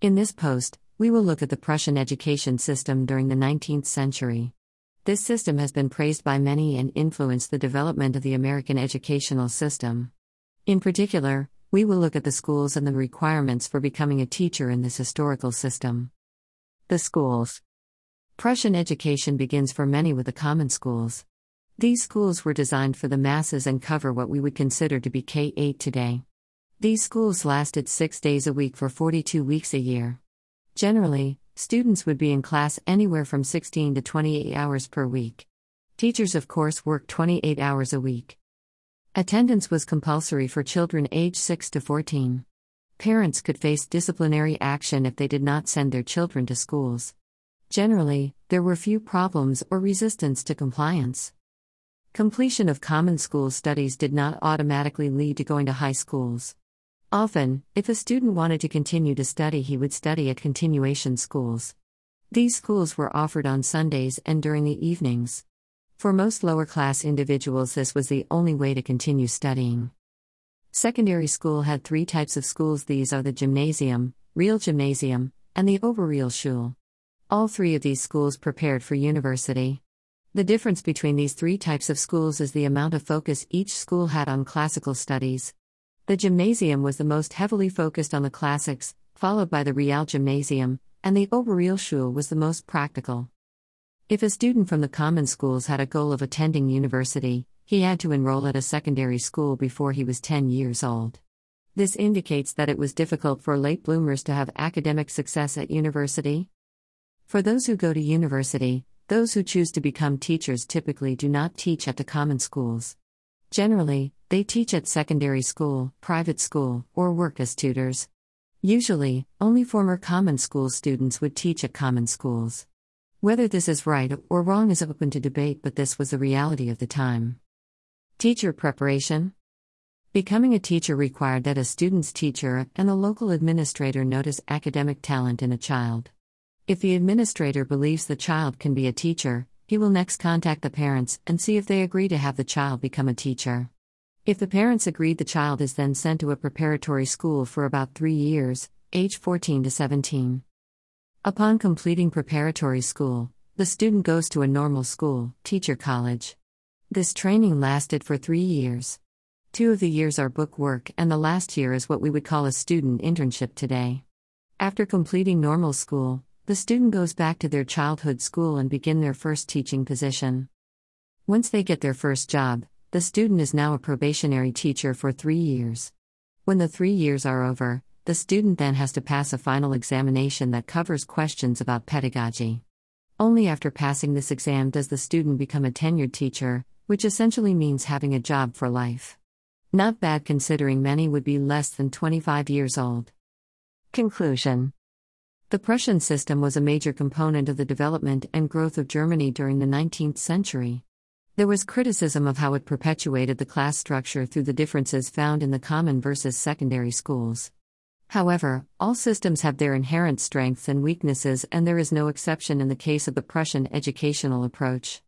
In this post, we will look at the Prussian education system during the 19th century. This system has been praised by many and influenced the development of the American educational system. In particular, we will look at the schools and the requirements for becoming a teacher in this historical system. The schools. Prussian education begins for many with the common schools. These schools were designed for the masses and cover what we would consider to be K-8 today. These schools lasted 6 days a week for 42 weeks a year. Generally, students would be in class anywhere from 16 to 28 hours per week. Teachers, of course, worked 28 hours a week. Attendance was compulsory for children aged 6 to 14. Parents could face disciplinary action if they did not send their children to schools. Generally, there were few problems or resistance to compliance. Completion of common school studies did not automatically lead to going to high schools. Often, if a student wanted to continue to study, he would study at continuation schools. These schools were offered on Sundays and during the evenings. For most lower-class individuals, this was the only way to continue studying. Secondary school had three types of schools. These are the gymnasium, real gymnasium, and the Oberrealschule. All three of these schools prepared for university. The difference between these three types of schools is the amount of focus each school had on classical studies. The gymnasium was the most heavily focused on the classics, followed by the Real Gymnasium, and the Oberrealschule was the most practical. If a student from the common schools had a goal of attending university, he had to enroll at a secondary school before he was 10 years old. This indicates that it was difficult for late bloomers to have academic success at university. For those who go to university, those who choose to become teachers typically do not teach at the common schools. Generally, they teach at secondary school, private school, or work as tutors. Usually, only former common school students would teach at common schools. Whether this is right or wrong is open to debate, but this was the reality of the time. Teacher preparation. Becoming a teacher required that a student's teacher and the local administrator notice academic talent in a child. If the administrator believes the child can be a teacher, he will next contact the parents and see if they agree to have the child become a teacher. If the parents agree, the child is then sent to a preparatory school for about 3 years, age 14 to 17. Upon completing preparatory school, the student goes to a normal school, teacher college. This training lasted for 3 years. 2 of the years are book work and the last year is what we would call a student internship today. After completing normal school, the student goes back to their childhood school and begin their first teaching position. Once they get their first job, the student is now a probationary teacher for 3 years. When the 3 years are over, the student then has to pass a final examination that covers questions about pedagogy. Only after passing this exam does the student become a tenured teacher, which essentially means having a job for life. Not bad considering many would be less than 25 years old. Conclusion. The Prussian system was a major component of the development and growth of Germany during the 19th century. There was criticism of how it perpetuated the class structure through the differences found in the common versus secondary schools. However, all systems have their inherent strengths and weaknesses, and there is no exception in the case of the Prussian educational approach.